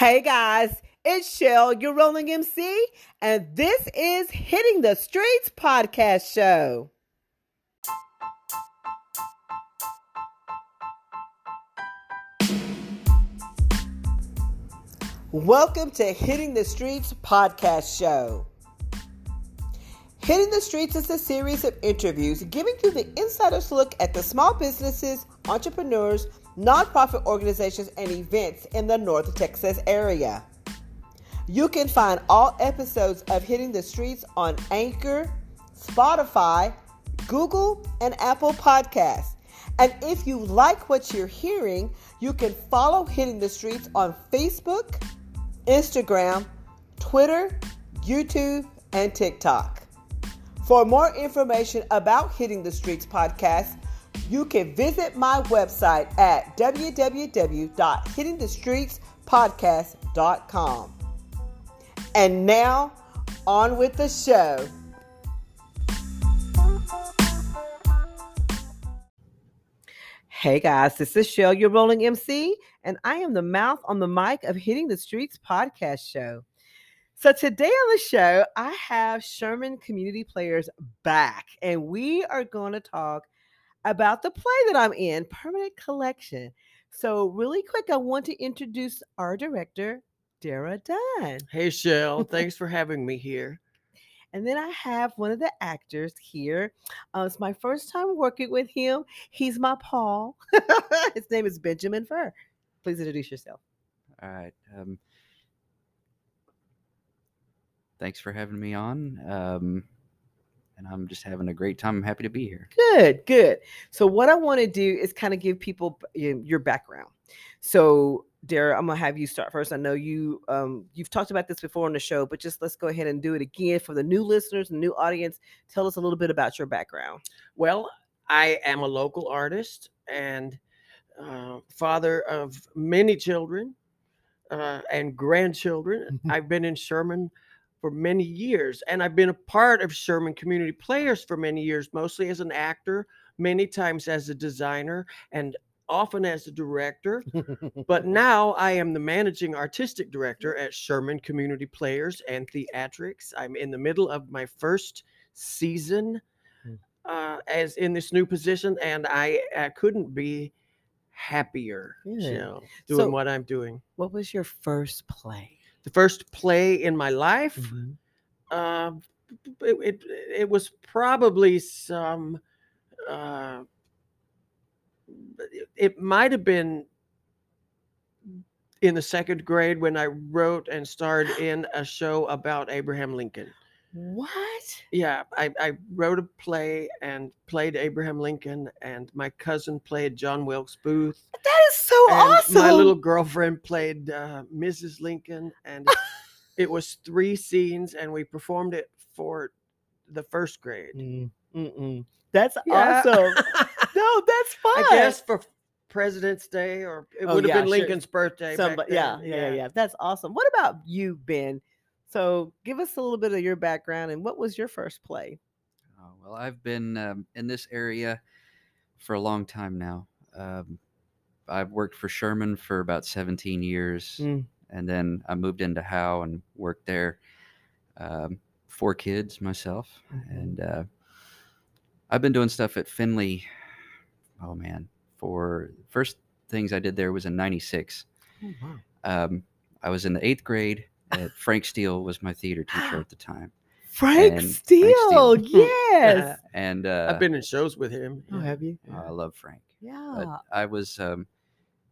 Hey guys, it's Shell, your rolling MC, and this is Hitting the Streets podcast show. Welcome to Hitting the Streets podcast show. Hitting the Streets is a series of interviews giving you the insider's look at the small businesses, entrepreneurs, nonprofit organizations, and events in the North Texas area. You can find all episodes of Hitting the Streets on Anchor, Spotify, Google, and Apple Podcasts. And if you like what you're hearing, you can follow Hitting the Streets on Facebook, Instagram, Twitter, YouTube, and TikTok. For more information about Hitting the Streets podcast, you can visit my website at www.hittingthestreetspodcast.com. And now, on with the show. Hey guys, this is Shell, your rolling MC, and I am the mouth on the mic of Hitting the Streets podcast show. So today on the show, I have Sherman Community Players back, and we are going to talk about the play that I'm in, Permanent Collection. So really quick, I want to introduce our director, Dara Dunn. Hey, Shell. Thanks for having me here. And then I have one of the actors here. It's my first time working with him. He's my Paul. His name is Benjamin Furr. Please introduce yourself. All right. Thanks for having me on. And I'm just having a great time. I'm happy to be here. Good, good. So what I want to do is kind of give people your background. So, Dara, I'm going to have you start first. I know you've talked about this before on the show, but just let's go ahead and do it again for the new listeners and new audience. Tell us a little bit about your background. Well, I am a local artist and father of many children and grandchildren. I've been in Sherman for many years, and I've been a part of Sherman Community Players for many years, mostly as an actor, many times as a designer, and often as a director. But now I am the managing artistic director at Sherman Community Players and Theatrics. I'm in the middle of my first season as in this new position, and I couldn't be happier doing what I'm doing. What was your first play? The first play in my life, it was probably it might have been in the second grade when I wrote and starred in a show about Abraham Lincoln. What? Yeah, I wrote a play and played Abraham Lincoln, and my cousin played John Wilkes Booth. That is so awesome. My little girlfriend played Mrs. Lincoln, and it was 3 scenes, and we performed it for the first grade. That's awesome. No, that's fun. I guess for President's Day, or it would have been Lincoln's birthday. Somebody, yeah. That's awesome. What about you, Ben? So give us a little bit of your background, and what was your first play? Oh, well, I've been in this area for a long time now. I've worked for Sherman for about 17 years, and then I moved into Howe and worked there. 4 kids myself, and I've been doing stuff at Finley. Oh, man. For first things I did there was in 96. Oh, wow. I was in the 8th grade. Frank Steele was my theater teacher at the time. Frank Steele, yes. And I've been in shows with him. Oh, have you? Yeah. I love Frank. Yeah. But I was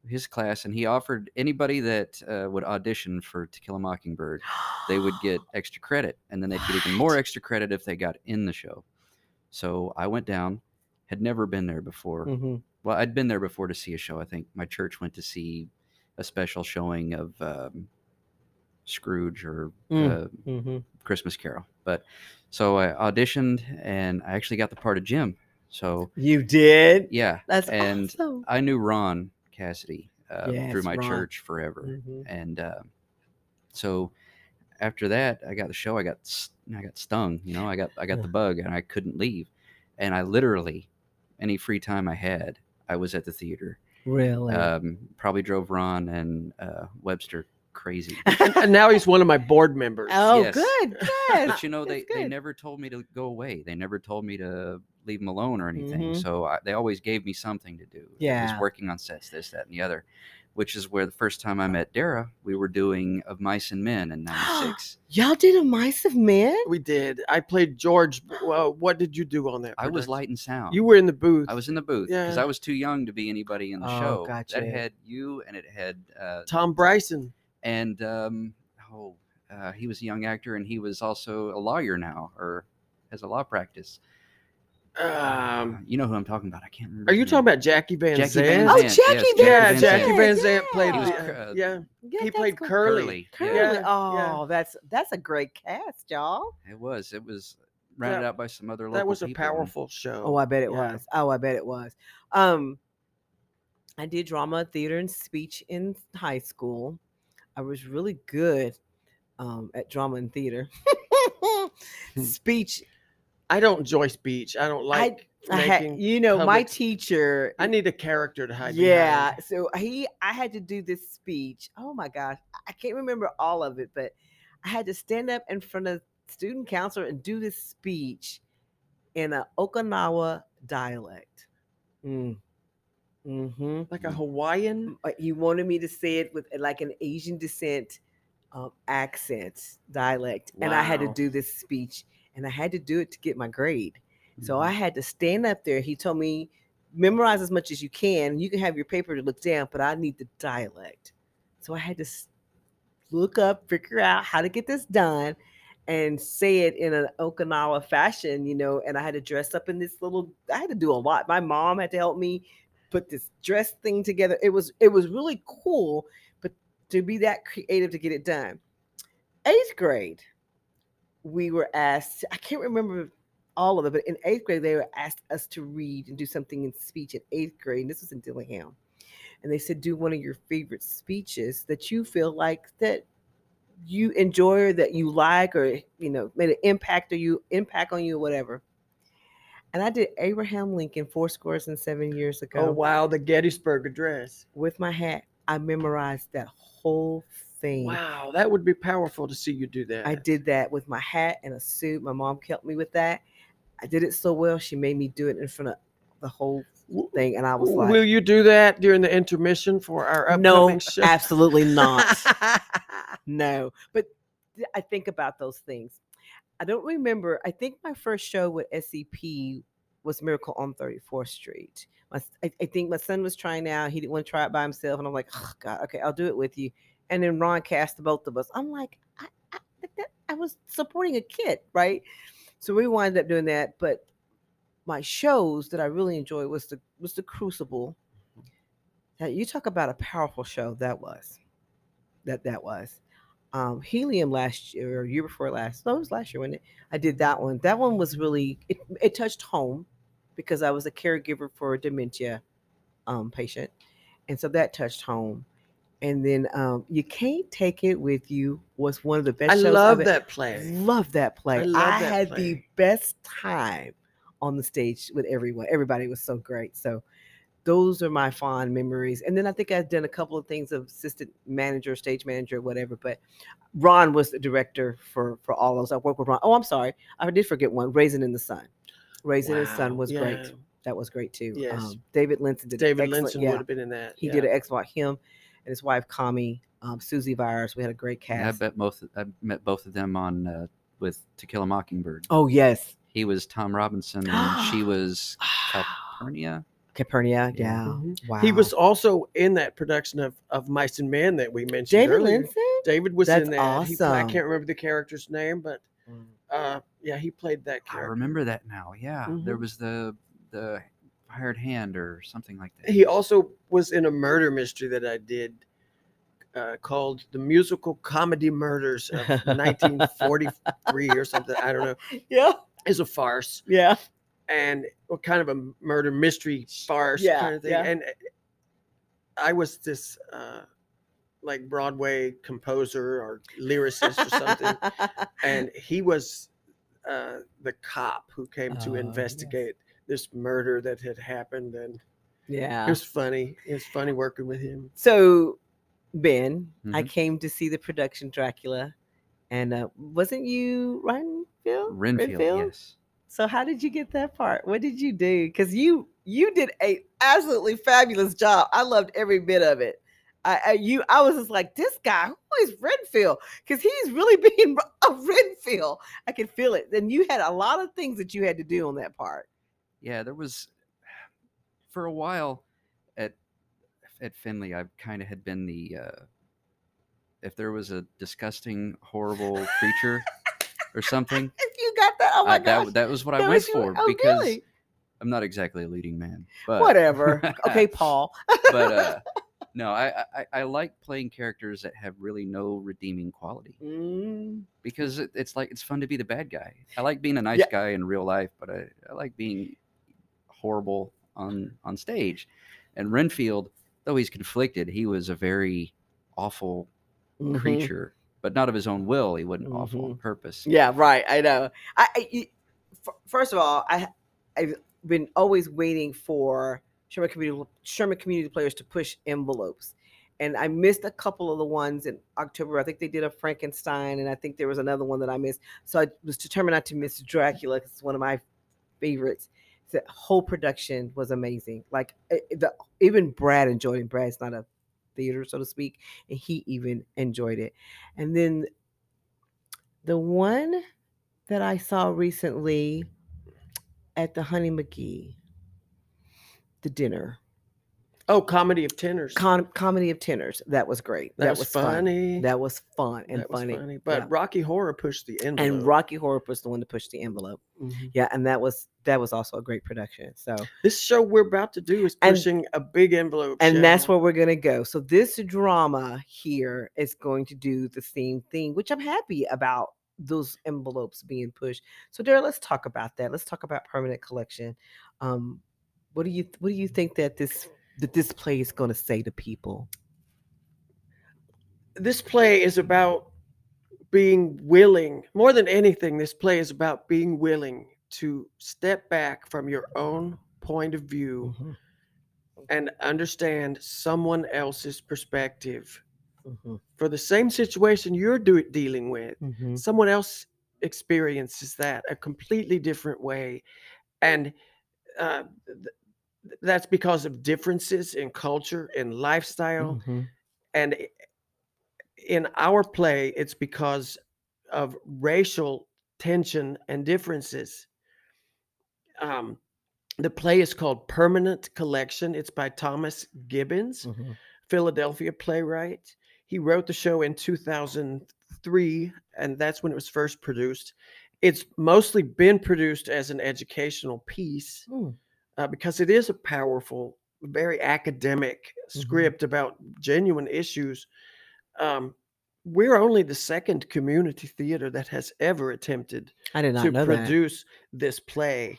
his class, and he offered anybody that would audition for To Kill a Mockingbird, they would get extra credit, and then they'd get even more extra credit if they got in the show. So I went down, had never been there before. Well, I'd been there before to see a show. I think my church went to see a special showing of Scrooge or Christmas Carol. But so I auditioned, and I actually got the part of Jim. So you did? Yeah. That's awesome. I knew Ron Cassidy through my church forever. And so after that, I got the show. I got stung, you know. I got the bug, and I couldn't leave. And I literally, any free time I had, I was at the theater. Really? Probably drove Ron and Webster crazy. And now he's one of my board members. Oh, yes. Good. But you know, they never told me to go away. They never told me to leave them alone or anything. Mm-hmm. So they always gave me something to do. Yeah. I was working on sets, this, that, and the other, which is where the first time I met Dara, we were doing Of Mice and Men in 96. Y'all did Of Mice and Men? We did. I played George. Well, what did you do on that production? I was light and sound. You were in the booth. I was in the booth because I was too young to be anybody in the show. Gotcha. That had you and it had... Tom Bryson. And he was a young actor, and he was also a lawyer now, or has a law practice. You know who I'm talking about. I can't remember. Are you talking about Jackie Van Zandt? Oh, Jackie Van Zandt played. He played Curly. Yeah. Oh, that's a great cast, y'all. It was rounded out by some other local. That was a powerful show. Oh, I bet it was. I did drama, theater, and speech in high school. I was really good at drama and theater. Speech. I don't enjoy speech. I don't like my teacher. I need a character to hide. Yeah. Behind. So I had to do this speech. Oh my gosh. I can't remember all of it, but I had to stand up in front of student counselor and do this speech in an Okinawa dialect. Mm. Mm-hmm. Like a Hawaiian? He wanted me to say it with like an Asian descent accent, dialect. Wow. And I had to do this speech, and I had to do it to get my grade. Mm-hmm. So I had to stand up there. He told me, memorize as much as you can. You can have your paper to look down, but I need the dialect. So I had to look up, figure out how to get this done, and say it in an Okinawa fashion, you know, and I had to dress up in this I had to do a lot. My mom had to help me put this dress thing together. It was really cool, but to be that creative to get it done. 8th grade, we were asked, I can't remember all of it, but in 8th grade, they were asked us to read and do something in speech in 8th grade. And this was in Dillingham. And they said, do one of your favorite speeches that you feel like that you enjoy or that you like, or, you know, made an impact on you or whatever. And I did Abraham Lincoln 47 years ago. Oh, wow. The Gettysburg Address. With my hat. I memorized that whole thing. Wow. That would be powerful to see you do that. I did that with my hat and a suit. My mom helped me with that. I did it so well. She made me do it in front of the whole thing. And I was like. Will you do that during the intermission for our upcoming show? No, absolutely not. No. But I think about those things. I don't remember. I think my first show with SCP was Miracle on 34th Street. I think my son was trying out. He didn't want to try it by himself. And I'm like, oh, God, okay, I'll do it with you. And then Ron cast the both of us. I'm like, I was supporting a kid, right? So we wound up doing that. But my shows that I really enjoyed was the Crucible. Now, you talk about a powerful show. That was. Helium last year or year before last. No, it was last year, wasn't it? I did that one. That one was really, it touched home because I was a caregiver for a dementia patient. And so that touched home. And then You Can't Take It With You was one of the best shows. I love that play. I had the best time on the stage with everyone. Everybody was so great. So those are my fond memories. And then I think I've done a couple of things of assistant manager, stage manager, whatever. But Ron was the director for all those. I worked with Ron. Oh, I'm sorry. I did forget one. Raising in the Sun was great. That was great, too. Yes. David Linton did David Linton would have been in that. He did an excellent. Him and his wife, Kami, Susie Virus. We had a great cast. And I met both of them on with To Kill a Mockingbird. Oh, yes. He was Tom Robinson, and she was Capernia, yeah. Mm-hmm. Wow. He was also in that production of Mice and Men that we mentioned. David Linton? David was in that. Awesome. I can't remember the character's name, but he played that character. I remember that now. Yeah, mm-hmm. There was the hired hand or something like that. He also was in a murder mystery that I did called The Musical Comedy Murders of 1943 or something. I don't know. Yeah, it's a farce. Yeah. And kind of a murder mystery farce kind of thing. Yeah. And I was this like Broadway composer or lyricist or something. And he was the cop who came to investigate this murder that had happened. And it was funny. It was funny working with him. So Ben. Mm-hmm. I came to see the production Dracula, and wasn't you Renfield? Yes. So how did you get that part? What did you do? Because you did a absolutely fabulous job. I loved every bit of it. I was just like, this guy, who is Renfield? Because he's really being a Renfield. I could feel it. Then you had a lot of things that you had to do on that part. Yeah, there was, for a while at Finley, I kind of had been the, if there was a disgusting, horrible creature or something. If you got that, oh my gosh. That was what I went for. Oh, because really? I'm not exactly a leading man. But whatever. Okay, Paul. But, no, I like playing characters that have really no redeeming quality because it's like, it's fun to be the bad guy. I like being a nice guy in real life, but I like being horrible on stage. And Renfield, though he's conflicted, he was a very awful creature, but not of his own will. He wasn't awful on purpose. Yeah, right. I know. First of all, I've been always waiting for Sherman Community Players to push envelopes. And I missed a couple of the ones in October. I think they did a Frankenstein, and I think there was another one that I missed. So I was determined not to miss Dracula because it's one of my favorites. The whole production was amazing. Like, even Brad enjoyed it. Brad's not a theater, so to speak, and he even enjoyed it. And then the one that I saw recently at the Honey McGee, the dinner. Oh, Comedy of Tenors. Comedy of Tenors. That was great. That was funny. That was fun and funny. But yeah. Rocky Horror pushed the envelope. And Rocky Horror was the one to push the envelope. Mm-hmm. Yeah, and that was also a great production. So this show we're about to do is pushing a big envelope. And show. That's where we're going to go. So this drama here is going to do the same thing, which I'm happy about those envelopes being pushed. So, Dara, let's talk about that. Let's talk about Permanent Collection. What do you think that this play is going to say to people? This play is about being willing. More than anything, this play is about being willing to step back from your own point of view and understand someone else's perspective. For the same situation you're dealing with, someone else experiences that a completely different way. And that's because of differences in culture and lifestyle. And in our play, it's because of racial tension and differences. The play is called Permanent Collection. It's by Thomas Gibbons, Philadelphia playwright. He wrote the show in 2003, and that's when it was first produced. It's mostly been produced as an educational piece. Because it is a powerful, very academic script about genuine issues. We're only the second community theater that has ever attempted to produce this play.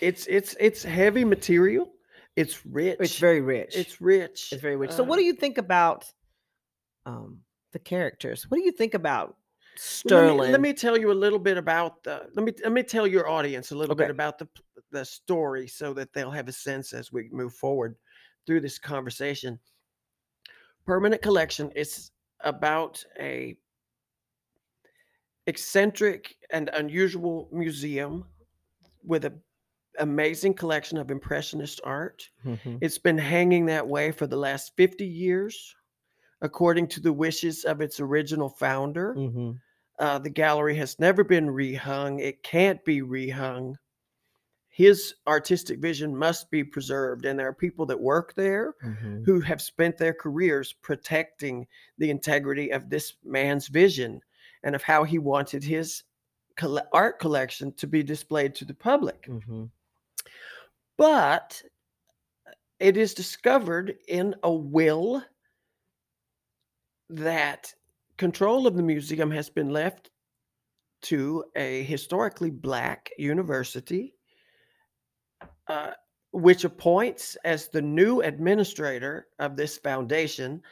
It's heavy material. It's rich. It's very rich. So what do you think about the characters? What do you think about Sterling? Let me tell you a little bit about let me tell your audience a little bit about the story so that they'll have a sense as we move forward through this conversation. Permanent Collection is about a eccentric and unusual museum with an amazing collection of impressionist art. It's been hanging that way for the last 50 years. According to the wishes of its original founder, the gallery has never been rehung. It can't be rehung. His artistic vision must be preserved. And there are people that work there who have spent their careers protecting the integrity of this man's vision and of how he wanted his art collection to be displayed to the public. But it is discovered in a will that control of the museum has been left to a historically black university, which appoints as the new administrator of this foundation,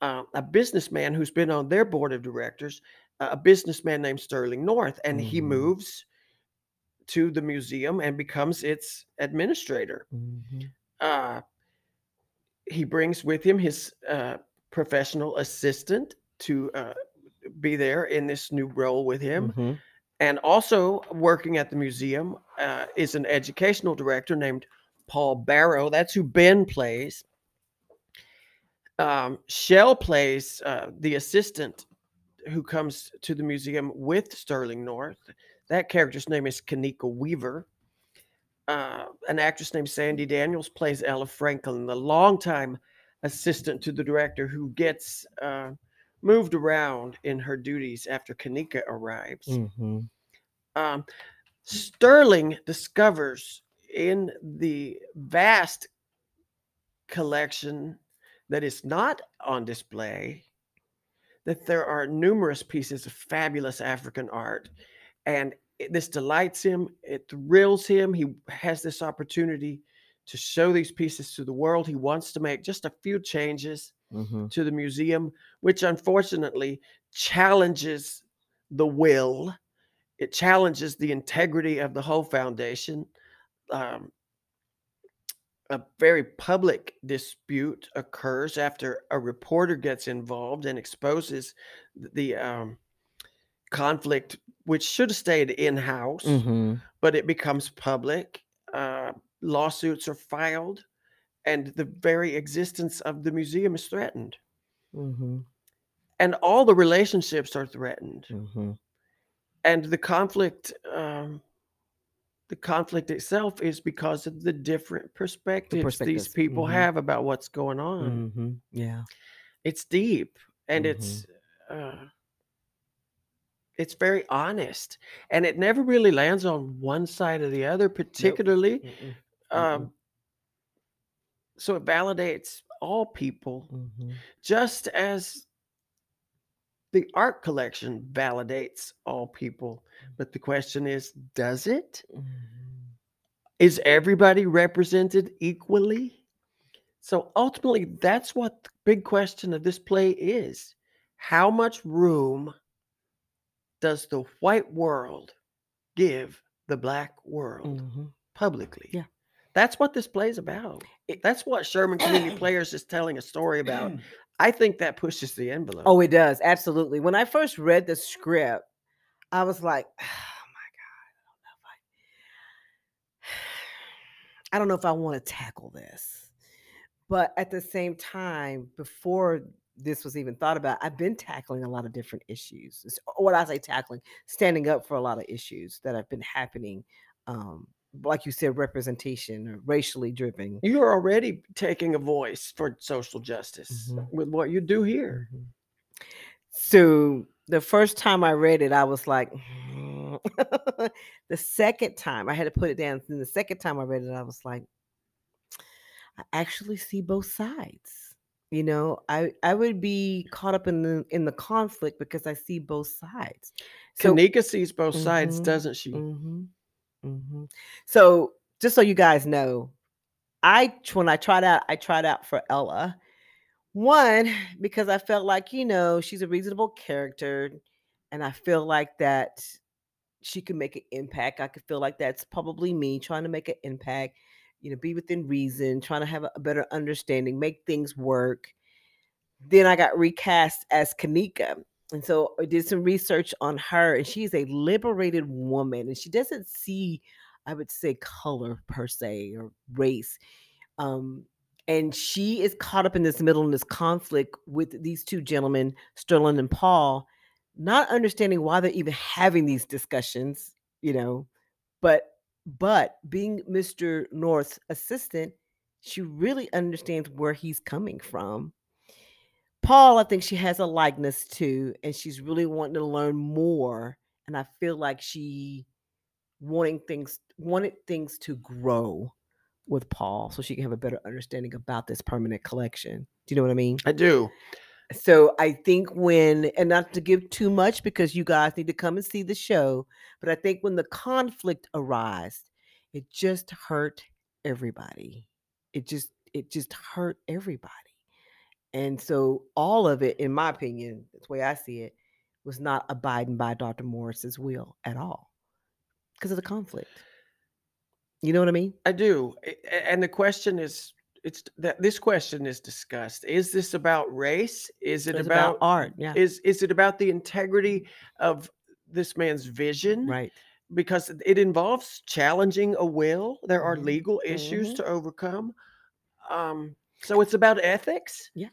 a businessman who's been on their board of directors, a businessman named Sterling North, and he moves to the museum and becomes its administrator. He brings with him his professional assistant to be there in this new role with him. Mm-hmm. And also working at the museum is an educational director named Paul Barrow. That's who Ben plays. Shell plays the assistant who comes to the museum with Sterling North. That character's name is Kanika Weaver. An actress named Sandy Daniels plays Ella Franklin, the longtime assistant to the director who gets moved around in her duties after Kanika arrives. Mm-hmm. Sterling discovers in the vast collection that is not on display that there are numerous pieces of fabulous African art, and this delights him. It thrills him. He has this opportunity to show these pieces to the world. He wants to make just a few changes mm-hmm. to the museum, which unfortunately challenges the will. It challenges the integrity of the whole foundation. A very public dispute occurs after a reporter gets involved and exposes the conflict, which should have stayed in-house, mm-hmm. but it becomes public. Lawsuits are filed, and the very existence of the museum is threatened. Mm-hmm. And all the relationships are threatened. Mm-hmm. And the conflict itself is because of the different perspectives these people mm-hmm. have about what's going on. Mm-hmm. Yeah. It's deep, and mm-hmm. It's very honest, and it never really lands on one side or the other, particularly. Nope. Mm-mm. Mm-mm. So it validates all people, mm-hmm. just as the art collection validates all people. But the question is, does it? Mm-hmm. Is everybody represented equally? So ultimately, that's what the big question of this play is. How much room does the white world give the black world mm-hmm. publicly? Yeah. That's what this play is about. That's what Sherman Community Players is telling a story about. I think that pushes the envelope. Oh, it does. Absolutely. When I first read the script, I was like, oh my God, I don't know if I want to tackle this. But at the same time, before this was even thought about, I've been tackling a lot of different issues. What I say tackling, standing up for a lot of issues that have been happening. Like you said, representation or racially driven. You're already taking a voice for social justice mm-hmm. with what you do here. Mm-hmm. So the first time I read it, I was like, the second time I had to put it down. And the second time I read it, I was like, I actually see both sides. You know, I would be caught up in the conflict because I see both sides. So, Kanika sees both mm-hmm, sides, doesn't she? Mm-hmm, mm-hmm. So just so you guys know, I tried out for Ella. One, because I felt like, you know, she's a reasonable character, and I feel like that she could make an impact. I could feel like that's probably me trying to make an impact. You know, be within reason, trying to have a better understanding, make things work. Then I got recast as Kanika. And so I did some research on her, and she's a liberated woman. And she doesn't see, I would say, color per se or race. And she is caught up in this middle, in this conflict with these two gentlemen, Sterling and Paul, not understanding why they're even having these discussions, you know, But being Mr. North's assistant, she really understands where he's coming from. Paul, I think she has a likeness too, and she's really wanting to learn more. And I feel like she wanted things to grow with Paul so she can have a better understanding about this permanent collection. Do you know what I mean? I do. So I think and not to give too much because you guys need to come and see the show, but I think when the conflict arose, it just hurt everybody. It just hurt everybody. And so all of it, in my opinion, the way I see it, was not abiding by Dr. Morris's will at all because of the conflict. You know what I mean? I do. And the question is, it's that this question is discussed. Is this about race? Is it about art? Yeah. Is it about the integrity of this man's vision? Right. Because it involves challenging a will. There are legal issues to overcome. So it's about ethics. Yeah.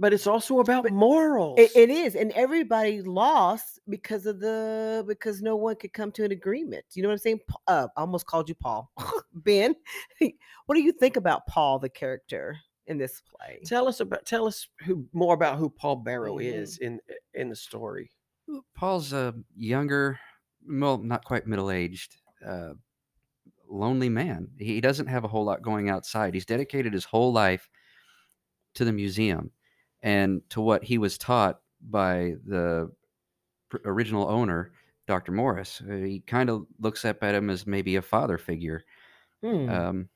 But it's also about morals. It is. And everybody lost because no one could come to an agreement. You know what I'm saying? I almost called you Paul. Ben, what do you think about Paul, the character in this play? Tell us more about who Paul Barrow is in the story. Paul's a younger, well, not quite middle-aged, lonely man. He doesn't have a whole lot going outside. He's dedicated his whole life to the museum and to what he was taught by the original owner, Dr. Morris. He kind of looks up at him as maybe a father figure. And,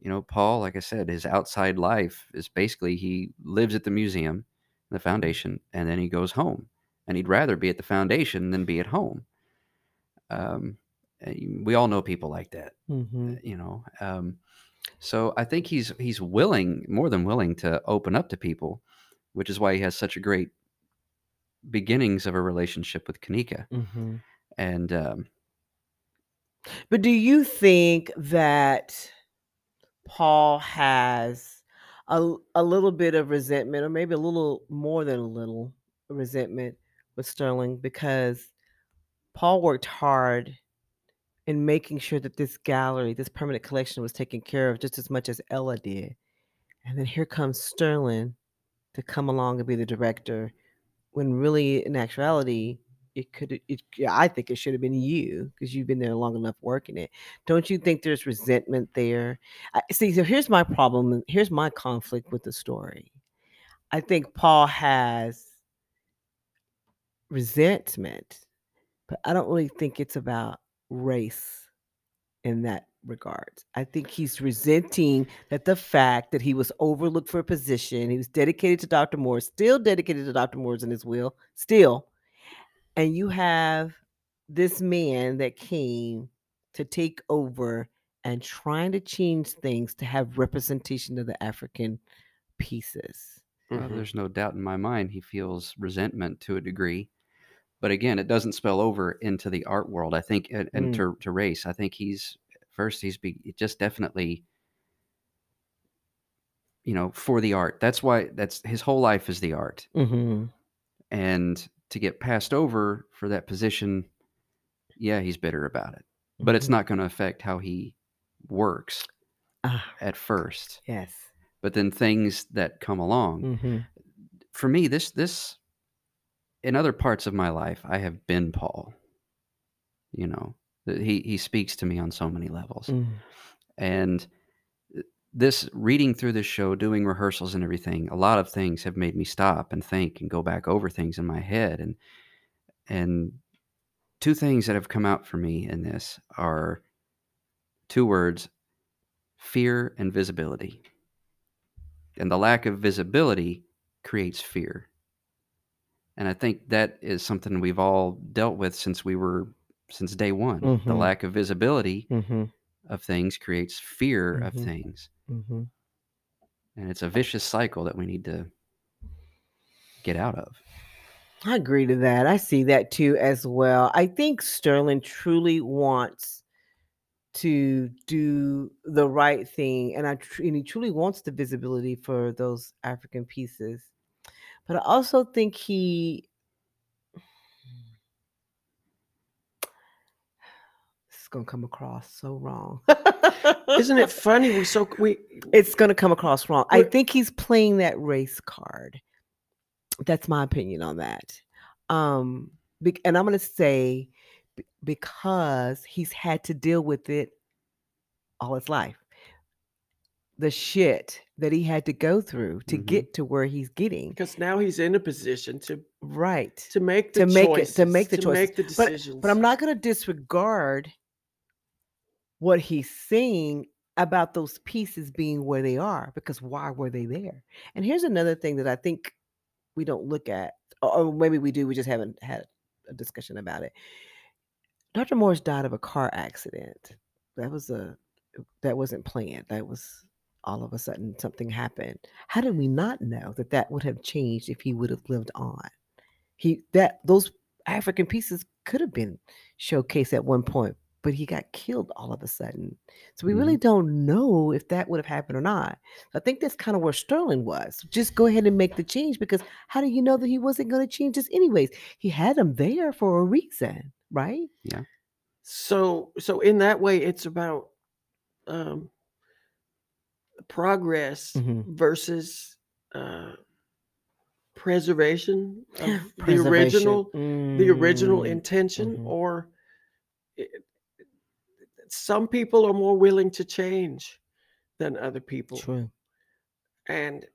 you know, Paul, like I said, his outside life is basically he lives at the museum, the foundation, and then he goes home. And he'd rather be at the foundation than be at home. We all know people like that, you know. So I think he's willing, more than willing, to open up to people, which is why he has such a great beginnings of a relationship with Kanika. And but do you think that Paul has a little bit of resentment, or maybe a little more than a little resentment, with Sterling, because Paul worked hard in making sure that this gallery, this permanent collection, was taken care of just as much as Ella did. And then here comes Sterling to come along and be the director, when really, in actuality, I think it should have been you, because you've been there long enough working it. Don't you think there's resentment there? So here's my problem. Here's my conflict with the story. I think Paul has resentment, but I don't really think it's about race in that regard. I think he's resenting that the fact that he was overlooked for a position. He was dedicated to Dr. Morris, still dedicated to Dr. Morris in his will, still. And you have this man that came to take over and trying to change things to have representation of the African pieces. Well, there's no doubt in my mind he feels resentment to a degree. But again, it doesn't spill over into the art world, I think, and to race. I think he's definitely, you know, for the art. That's why his whole life is the art. And to get passed over for that position, yeah, he's bitter about it. But it's not going to affect how he works at first. Yes. But then things that come along. For me, this. In other parts of my life, I have been Paul. You know, he speaks to me on so many levels. And this, reading through this show, doing rehearsals and everything, a lot of things have made me stop and think and go back over things in my head. And two things that have come out for me in this are two words: fear and visibility. And the lack of visibility creates fear. And I think that is something we've all dealt with since day one. The lack of visibility of things creates fear of things. And it's a vicious cycle that we need to get out of. I agree to that. I see that too as well. I think Sterling truly wants to do the right thing. And he truly wants the visibility for those African pieces. But I also think this is going to come across so wrong. Isn't it funny? It's going to come across wrong. I think he's playing that race card. That's my opinion on that. And I'm going to say because he's had to deal with it all his life. The shit that he had to go through to get to where he's getting, because now he's in a position to make the decisions. But I'm not going to disregard what he's saying about those pieces being where they are, because why were they there? And here's another thing that I think we don't look at, or maybe we do, we just haven't had a discussion about it. Dr. Morris died of a car accident. that wasn't planned. That was all of a sudden something happened. How did we not know that that would have changed if he would have lived on? Those African pieces could have been showcased at one point, but he got killed all of a sudden. So we really don't know if that would have happened or not. I think that's kind of where Sterling was. Just go ahead and make the change, because how do you know that he wasn't going to change this anyways? He had him there for a reason, right? Yeah. So in that way, it's about progress versus preservation of the original intention, or some people are more willing to change than other people. True. And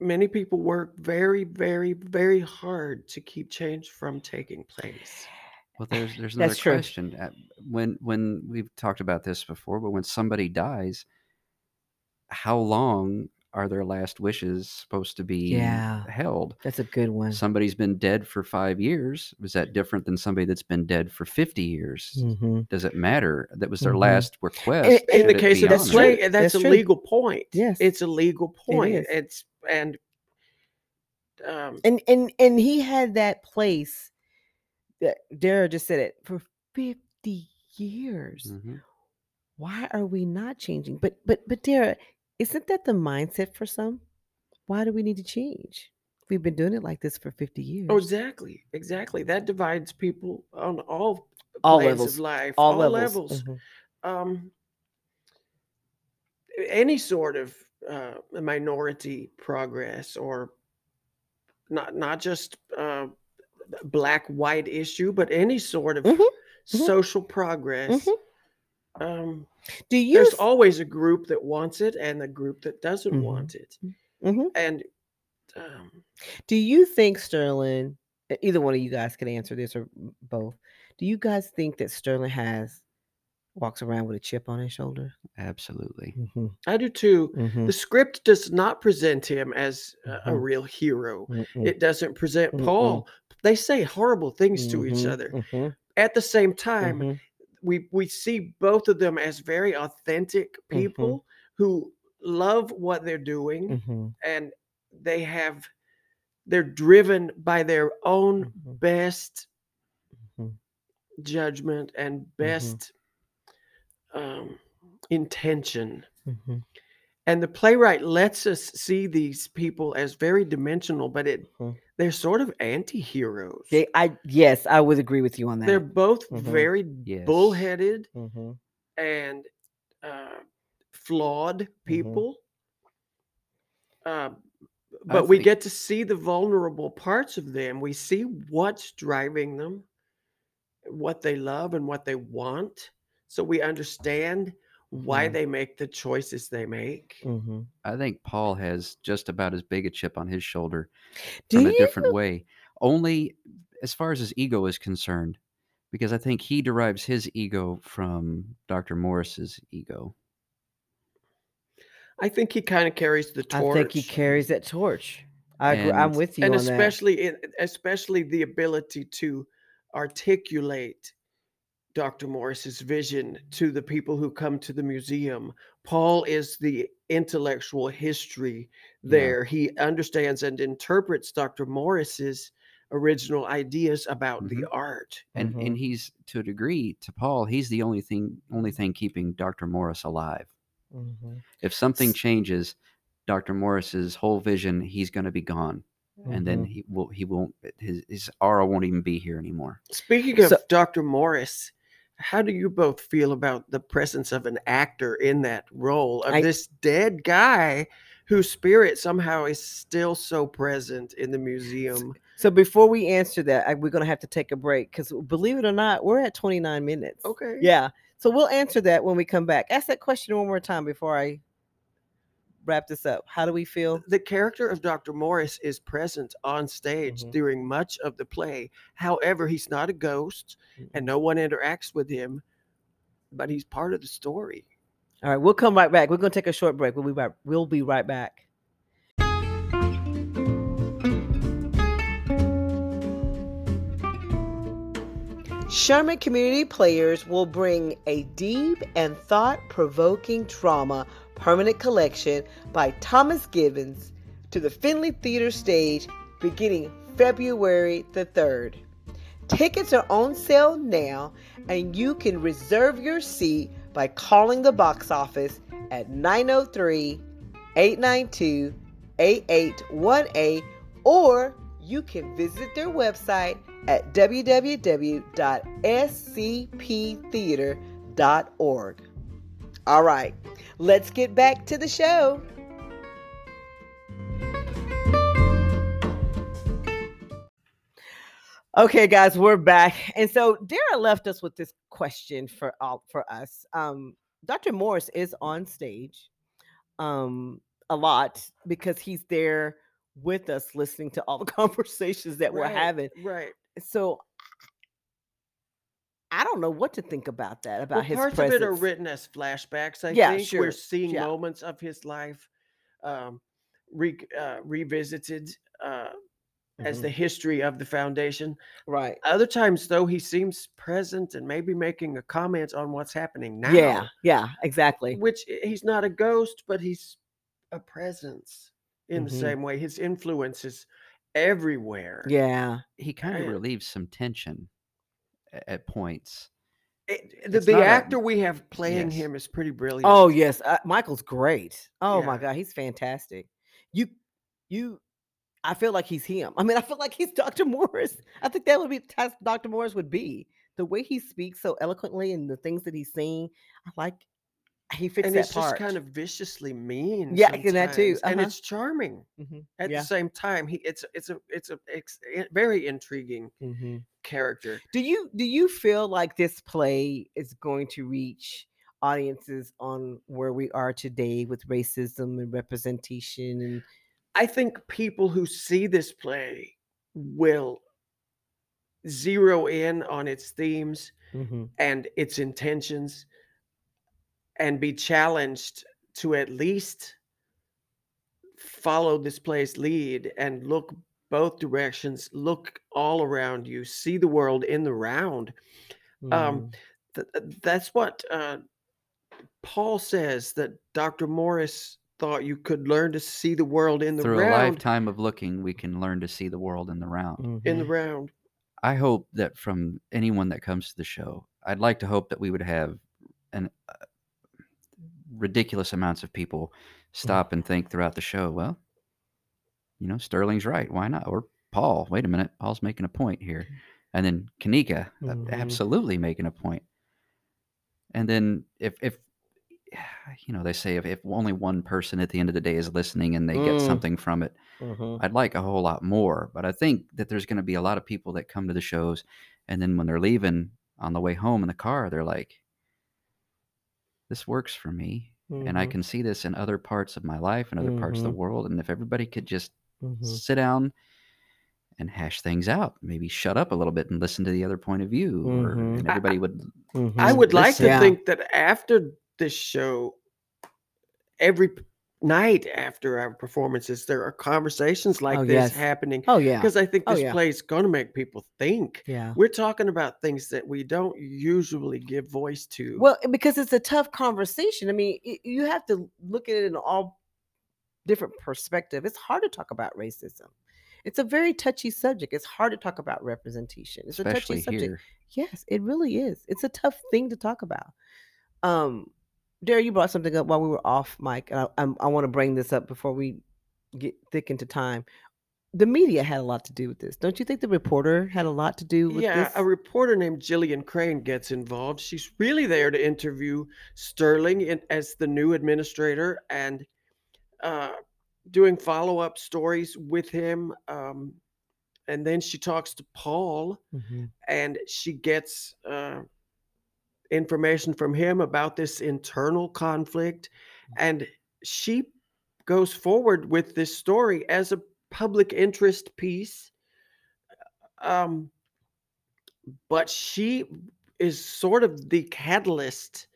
many people work very, very, very hard to keep change from taking place. Well, there's another question. When we've talked about this before, but when somebody dies, how long are their last wishes supposed to be held? That's a good one. Somebody's been dead for 5 years. Is that different than somebody that's been dead for 50 years? Mm-hmm. Does it matter? That was their last request. In the case of that slave, that's a legal point. Yes. It's a legal point. And he had that place that Dara just said it for 50 years. Mm-hmm. Why are we not changing? But Dara, isn't that the mindset for some? Why do we need to change? We've been doing it like this for 50 years. Oh, exactly. That divides people on all levels of life, all levels. Mm-hmm. Any sort of minority progress, or not just black white issue, but any sort of social progress. Mm-hmm. There's always a group that wants it and a group that doesn't want it. Mm-hmm. And do you think Sterling, either one of you guys could answer this or both, do you guys think that Sterling walks around with a chip on his shoulder? Absolutely. Mm-hmm. I do too. Mm-hmm. The script does not present him as a real hero. Mm-hmm. It doesn't present Paul. They say horrible things to each other. Mm-hmm. At the same time, we see both of them as very authentic people who love what they're doing, and they're driven by their own best judgment and best intention. Mm-hmm. And the playwright lets us see these people as very dimensional, but they're sort of anti-heroes. I would agree with you on that. They're both very bullheaded and flawed people. But we get to see the vulnerable parts of them. We see what's driving them, what they love and what they want. So we understand why they make the choices they make. Mm-hmm. I think Paul has just about as big a chip on his shoulder a different way, only as far as his ego is concerned, because I think he derives his ego from Dr. Morris's ego. I think he kind of carries the torch. I think he carries that torch. I'm with you on that. And especially the ability to articulate Dr. Morris's vision to the people who come to the museum. Paul is the intellectual history there. Yeah. He understands and interprets Dr. Morris's original ideas about the art. And and he's, to a degree, to Paul, he's the only thing keeping Dr. Morris alive. Mm-hmm. If something changes Dr. Morris's whole vision, he's going to be gone. And then his aura won't even be here anymore. Speaking of Dr. Morris, how do you both feel about the presence of an actor in that role of this dead guy whose spirit somehow is still so present in the museum? So before we answer that, we're going to have to take a break, because believe it or not, we're at 29 minutes. Okay. Yeah. So we'll answer that when we come back. Ask that question one more time before I wrap this up. How do we feel? The character of Dr. Morris is present on stage during much of the play. However, he's not a ghost and no one interacts with him, but he's part of the story. All right, we'll come right back. We're going to take a short break. We'll be right back. Sherman Community Players will bring a deep and thought-provoking drama, Permanent Collection, by Thomas Gibbons, to the Finley Theater stage beginning February the 3rd. Tickets are on sale now, and you can reserve your seat by calling the box office at 903-892-8818, or you can visit their website at www.scptheater.org. All right, let's get back to the show. Okay, guys, we're back. And so Dara left us with this question for us. Dr. Morris is on stage a lot because he's there with us listening to all the conversations that we're having. Right. So I don't know what to think about that, about his presence. Parts of it are written as flashbacks. I think we're seeing moments of his life revisited as the history of the foundation. Right. Other times, though, he seems present and maybe making a comment on what's happening now. Yeah, exactly. Which he's not a ghost, but he's a presence in the same way. His influence is everywhere. Yeah. He kind of relieves some tension at points. The actor we have playing him is pretty brilliant. Oh, yes. Michael's great. Oh, my God. He's fantastic. I feel like he's him. I mean, I feel like he's Dr. Morris. I think that would be Dr. Morris would be. The way he speaks so eloquently and the things that he's saying, I like. He fixed that part. And it's just kind of viciously mean. Yeah, and that too. And it's charming at the same time. It's a very intriguing character. Do you feel like this play is going to reach audiences on where we are today with racism and representation? And I think people who see this play will zero in on its themes and its intentions, and be challenged to at least follow this play's lead and look both directions, look all around you, see the world in the round. That's what Paul says, that Dr. Morris thought you could learn to see the world in the round. Through a lifetime of looking, we can learn to see the world in the round. I hope that from anyone that comes to the show, I'd like to hope that we would have an ridiculous amounts of people stop and think throughout the show, well, you know, Sterling's right. Why not? Or Paul, wait a minute. Paul's making a point here. And then Kanika, absolutely making a point. And then if you know, they say if only one person at the end of the day is listening and they get something from it, I'd like a whole lot more. But I think that there's going to be a lot of people that come to the shows, and then when they're leaving on the way home in the car, they're like, this works for me, and I can see this in other parts of my life and other parts of the world. And if everybody could just sit down and hash things out, maybe shut up a little bit and listen to the other point of view, and everybody would. I would like to think that after this show, every night after our performances, there are conversations like this happening. Oh, yeah. Because I think this play is going to make people think. Yeah. We're talking about things that we don't usually give voice to. Well, because it's a tough conversation. I mean, you have to look at it in all different perspective. It's hard to talk about racism. It's a very touchy subject. It's hard to talk about representation. It's especially a touchy subject. Yes, it really is. It's a tough thing to talk about. Dara, you brought something up while we were off mic, and I want to bring this up before we get thick into time. The media had a lot to do with this. Don't you think the reporter had a lot to do with this? Yeah, a reporter named Gillian Crane gets involved. She's really there to interview Sterling as the new administrator and doing follow-up stories with him. And then she talks to Paul, and she gets information from him about this internal conflict, and she goes forward with this story as a public interest piece, but she is sort of the catalyst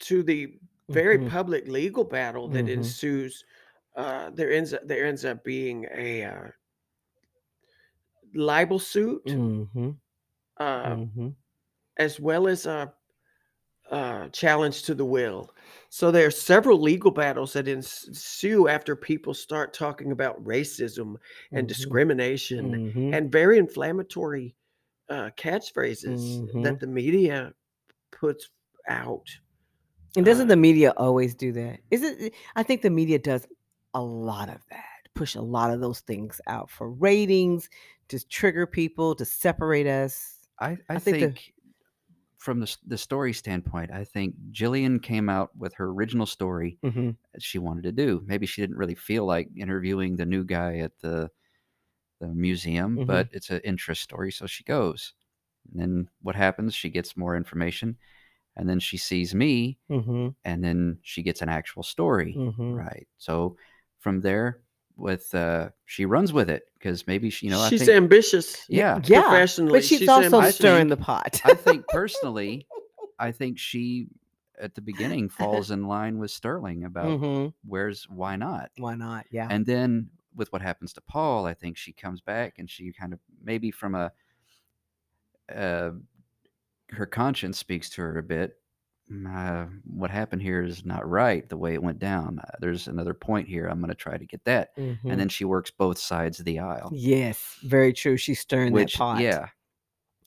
to the very public legal battle that ensues. There ends up being a libel suit as well as challenge to the will. So there are several legal battles that ensue after people start talking about racism and discrimination and very inflammatory catchphrases that the media puts out. And doesn't the media always do that? I think the media does a lot of that, push a lot of those things out for ratings, to trigger people, to separate us. I think from the story standpoint, I think Jillian came out with her original story that she wanted to do. Maybe she didn't really feel like interviewing the new guy at the museum, but it's an interest story, so she goes. And then what happens? She gets more information, and then she sees me, and then she gets an actual story, right? So from there, with she runs with it because maybe she, she's ambitious, professionally, but she's also stirring the pot. I think personally, I think she at the beginning falls in line with Sterling about why not, yeah. And then with what happens to Paul, I think she comes back and she kind of maybe from a her conscience speaks to her a bit. What happened here is not right, the way it went down. There's another point here. I'm going to try to get that. And then she works both sides of the aisle. Yes, very true. She's stirring that pot. Yeah.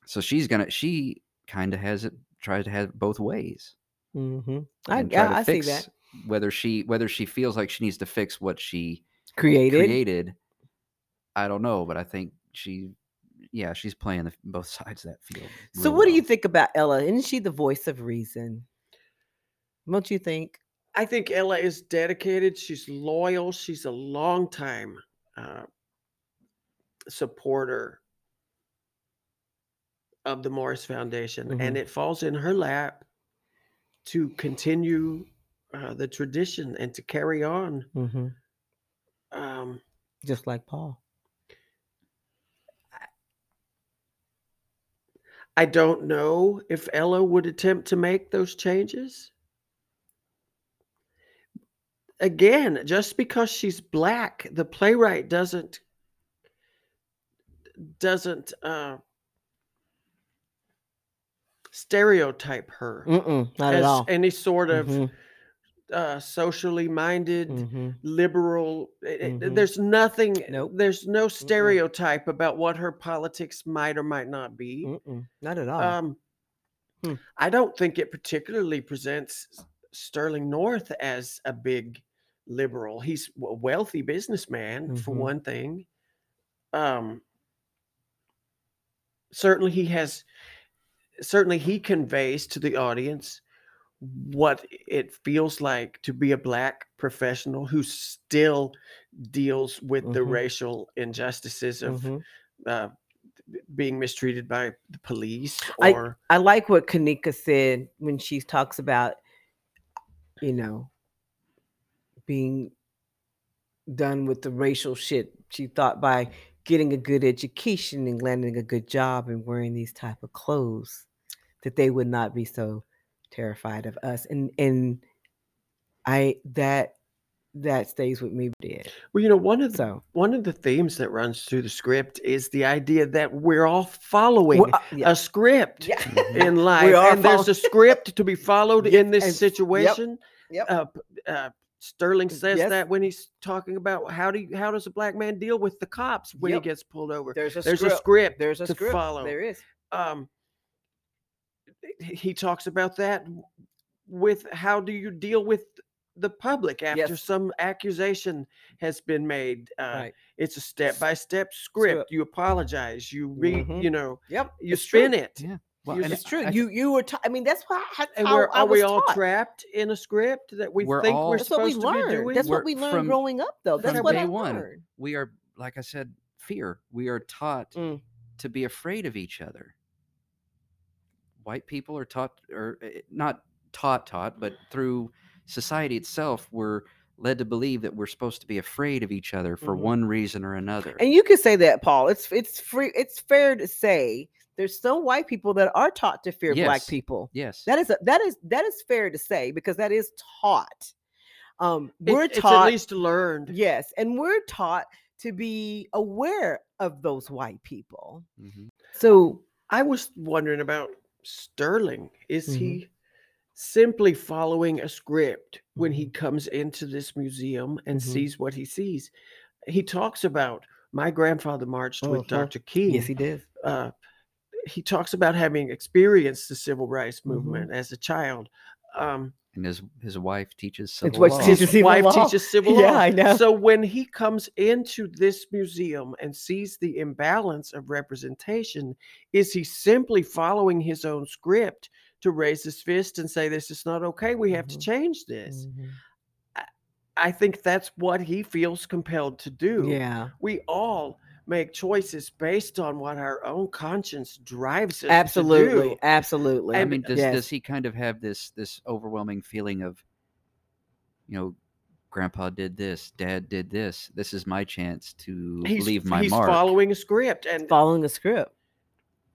So she kind of tries to have both ways. I see that. Whether she feels like she needs to fix what she created, I don't know. But I think she's playing both sides of that field. So what do you think about Ella? Isn't she the voice of reason? Don't you think? I think Ella is dedicated. She's loyal. She's a longtime supporter of the Morris Foundation. And it falls in her lap to continue the tradition and to carry on. Just like Paul. I don't know if Ella would attempt to make those changes. Again, just because she's Black, the playwright doesn't stereotype her not as at all. Any sort of socially minded, liberal. There's nothing. Nope. There's no stereotype about what her politics might or might not be. Not at all. I don't think it particularly presents Sterling North as a big liberal. He's a wealthy businessman, for one thing. Certainly he conveys to the audience what it feels like to be a Black professional who still deals with the racial injustices of being mistreated by the police. Or I like what Kanika said when she talks about, being done with the racial shit. She thought by getting a good education and landing a good job and wearing these type of clothes that they would not be so terrified of us, and I that stays with me. Well, one of the themes that runs through the script is the idea that we're all following a script in life, and there's a script to be followed in this situation. Sterling says that when he's talking about how does a Black man deal with the cops when he gets pulled over? There's a script. There's a script to follow. There is. He talks about that with how do you deal with the public after some accusation has been made. It's a step-by-step script. You apologize. You read, you spin it. Yeah. Well, and it's true. You were. I mean, that's why. Are we all trapped in a script that we're supposed to be doing? That's what we learned growing up, though. That's what I learned. We are, like I said, fear. We are taught to be afraid of each other. White people are not taught, but through society itself, we're led to believe that we're supposed to be afraid of each other for one reason or another. And you could say that, Paul. It's free. It's fair to say there's some white people that are taught to fear Black people. Yes, that is fair to say because that is taught. It's taught, at least learned. Yes, and we're taught to be aware of those white people. So. I was wondering about Sterling. Is he simply following a script when he comes into this museum and sees what he sees? He talks about, my grandfather marched with Dr. King. Yes, he did. He talks about having experienced the civil rights movement as a child. And his wife teaches civil law. Yeah, I know. So when he comes into this museum and sees the imbalance of representation, is he simply following his own script to raise his fist and say, this is not okay, we have to change this? I think that's what he feels compelled to do. Yeah. We all make choices based on what our own conscience drives us to do. Absolutely. I mean, does he kind of have this overwhelming feeling of, you know, grandpa did this, dad did this, this is my chance to leave my mark. He's following a script.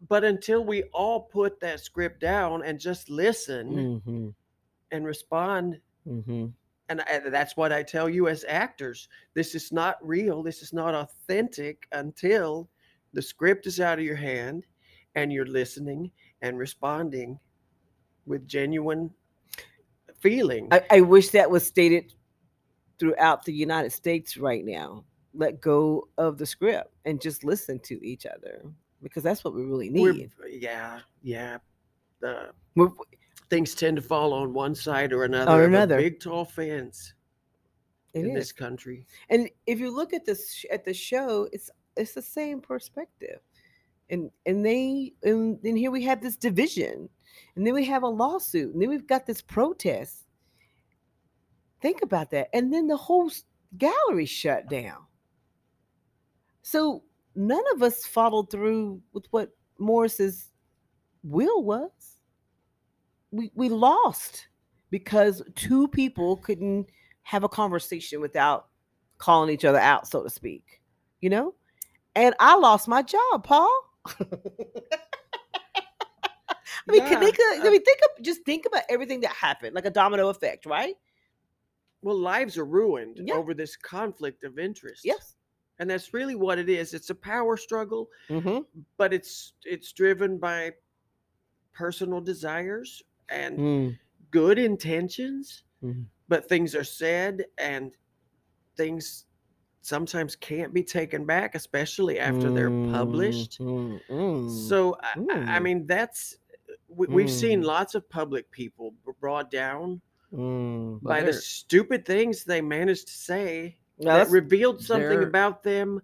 But until we all put that script down and just listen and respond, and that's what I tell you as actors. This is not real. This is not authentic until the script is out of your hand and you're listening and responding with genuine feeling. I wish that was stated throughout the United States right now. Let go of the script and just listen to each other, because that's what we really need. Things tend to fall on one side or another. A big tall fence in this country. And if you look at this at the show, it's the same perspective. And here we have this division, and then we have a lawsuit, and then we've got this protest. Think about that. And then the whole gallery shut down. So none of us followed through with what Morris's will was. We lost because two people couldn't have a conversation without calling each other out, so to speak, you know? And I lost my job, Paul. Think about everything that happened, like a domino effect, right? Well, lives are ruined over this conflict of interest. Yes. And that's really what it is. It's a power struggle, but it's driven by personal desires and good intentions, but things are said and things sometimes can't be taken back, especially after they're published. So I mean, we've seen lots of public people brought down by the stupid things they managed to say that revealed something about them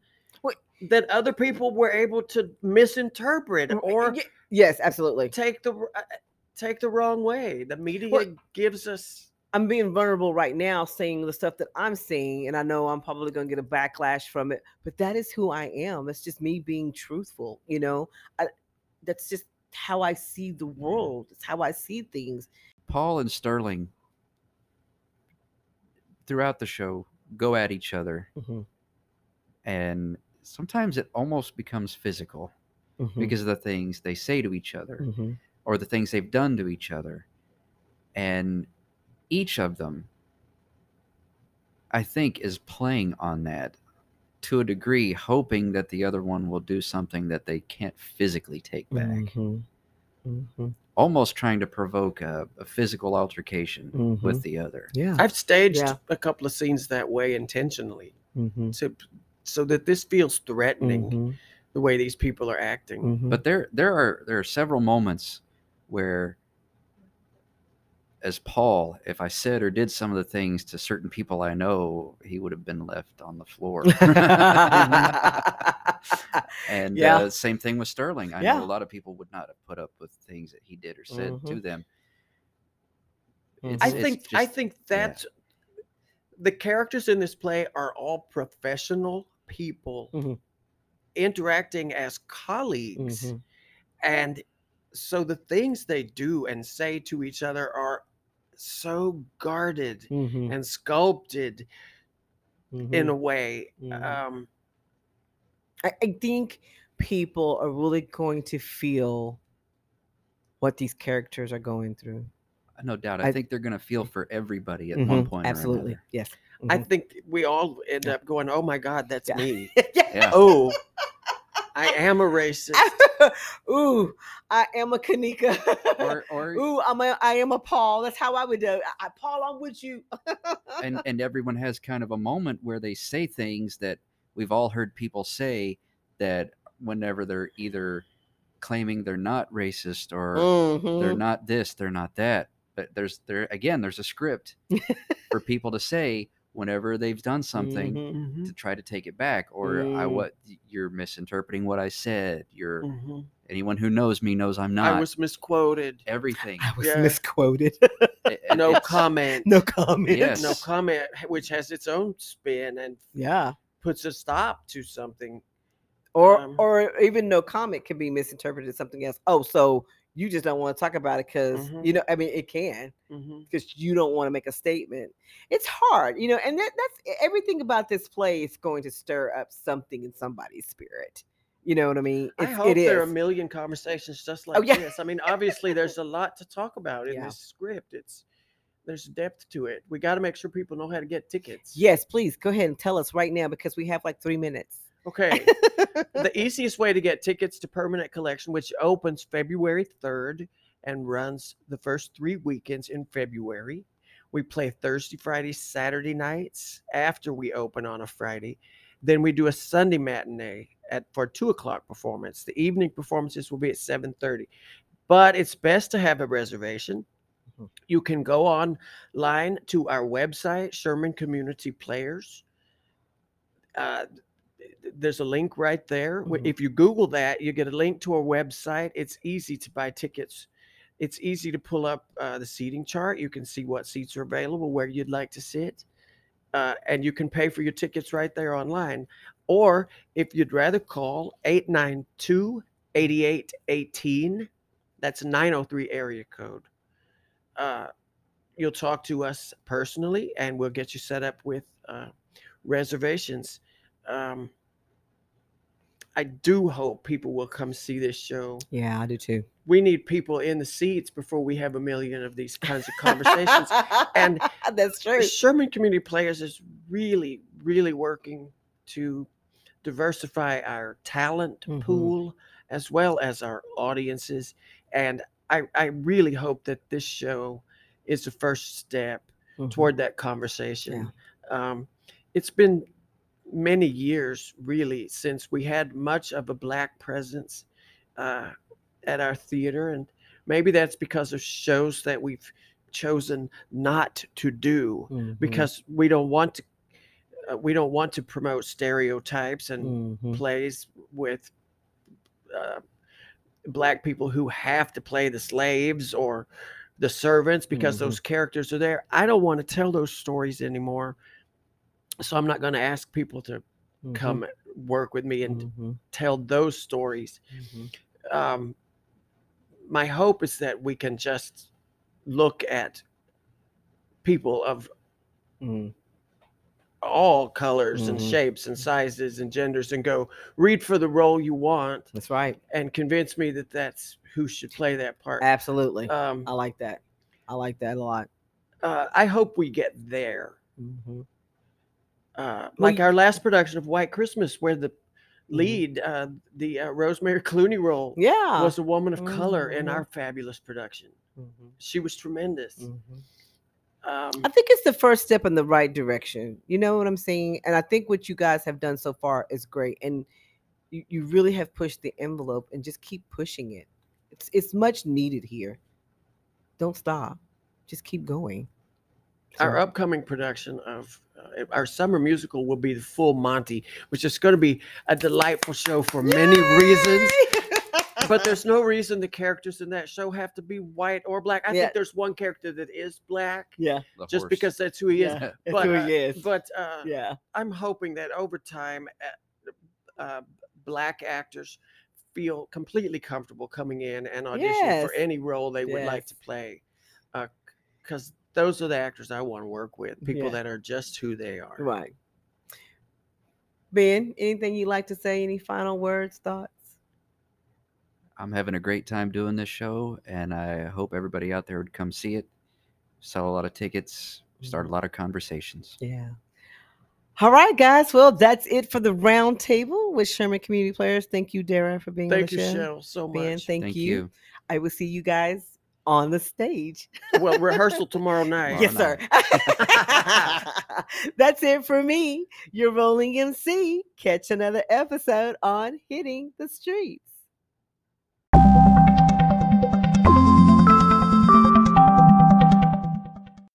that other people were able to misinterpret or yes, absolutely, take the wrong way. The media gives us. I'm being vulnerable right now, saying the stuff that I'm saying, and I know I'm probably going to get a backlash from it, but that is who I am. It's just me being truthful. You know, that's just how I see the world. It's how I see things. Paul and Sterling, throughout the show, go at each other, and sometimes it almost becomes physical because of the things they say to each other. Or the things they've done to each other. And each of them, I think, is playing on that to a degree, hoping that the other one will do something that they can't physically take back. Almost trying to provoke a physical altercation with the other. Yeah, I've staged a couple of scenes that way intentionally, so that this feels threatening, the way these people are acting. But there are several moments where, as Paul, if I said or did some of the things to certain people I know, he would have been left on the floor. And same thing with Sterling. I know a lot of people would not have put up with things that he did or said to them. I think that the characters in this play are all professional people interacting as colleagues, and so the things they do and say to each other are so guarded and sculpted in a way. I think people are really going to feel what these characters are going through. No doubt. I think they're going to feel for everybody at one point. Absolutely. Or yes. I think we all end up going, oh my God, that's me. Oh, I am a racist. Ooh, I am a Kanika. Or ooh, I am a Paul. That's how I would do it. Paul, I'm with you. and everyone has kind of a moment where they say things that we've all heard people say, that whenever they're either claiming they're not racist or they're not this, they're not that. But there's a script for people to say whenever they've done something to try to take it back, or you're misinterpreting what I said. You're anyone who knows me knows I'm not. I was misquoted. Everything. I was misquoted. No comment. No comment. Yes. No comment, which has its own spin and puts a stop to something. Or even no comment can be misinterpreted as something else. Oh, so you just don't want to talk about it because, it can, because you don't want to make a statement. It's hard, and that's everything about this play is going to stir up something in somebody's spirit. You know what I mean? I hope there are a million conversations just like this. I mean, obviously there's a lot to talk about in this script. There's depth to it. We got to make sure people know how to get tickets. Yes, please go ahead and tell us right now, because we have like 3 minutes. Okay. The easiest way to get tickets to Permanent Collection, which opens February 3rd and runs the first 3 weekends in February. We play Thursday, Friday, Saturday nights after we open on a Friday. Then we do a Sunday matinee for 2:00 performance. The evening performances will be at 7:30. But it's best to have a reservation. You can go online to our website, Sherman Community Players. There's a link right there. If you Google that, you get a link to our website. It's easy to buy tickets. It's easy to pull up the seating chart. You can see what seats are available, where you'd like to sit. And you can pay for your tickets right there online. Or if you'd rather call 892-8818, that's 903 area code. You'll talk to us personally and we'll get you set up with reservations. I do hope people will come see this show. Yeah, I do too. We need people in the seats before we have a million of these kinds of conversations. And that's true. Sherman Community Players is really, really working to diversify our talent pool as well as our audiences. And I really hope that this show is the first step toward that conversation. Yeah. It's been many years really since we had much of a Black presence at our theater, and maybe that's because of shows that we've chosen not to do because we don't want to promote stereotypes and plays with Black people who have to play the slaves or the servants because those characters are there. I don't want to tell those stories anymore. So I'm not going to ask people to come work with me and tell those stories. My hope is that we can just look at people of all colors and shapes and sizes and genders and go, read for the role you want. That's right. And convince me that that's who should play that part. Absolutely. I like that. I like that a lot. I hope we get there. Like our last production of White Christmas, where the lead, the Rosemary Clooney role, was a woman of color in our fabulous production. She was tremendous. I think it's the first step in the right direction. You know what I'm saying? And I think what you guys have done so far is great. And you really have pushed the envelope, and just keep pushing it. It's much needed here. Don't stop. Just keep going. Our upcoming production of our summer musical will be The Full Monty, which is going to be a delightful show for many reasons. But there's no reason the characters in that show have to be white or Black. I think there's one character that is Black. Yeah. Just because that's who he is. Yeah. But, who he is. But I'm hoping that over time, Black actors feel completely comfortable coming in and auditioning for any role they would like to play. Because those are the actors I want to work with, people that are just who they are. Right. Ben, anything you'd like to say? Any final words, thoughts? I'm having a great time doing this show, and I hope everybody out there would come see it, sell a lot of tickets, start a lot of conversations. Yeah. All right, guys. Well, that's it for the round table with Sherman Community Players. Thank you, Dara, for being on the show. Thank you, Shell, so much. Ben, thank you. I will see you guys on the stage. Well, rehearsal tomorrow night. Yes, sir. That's it for me. Your rolling MC. Catch another episode on Hitting the Streets.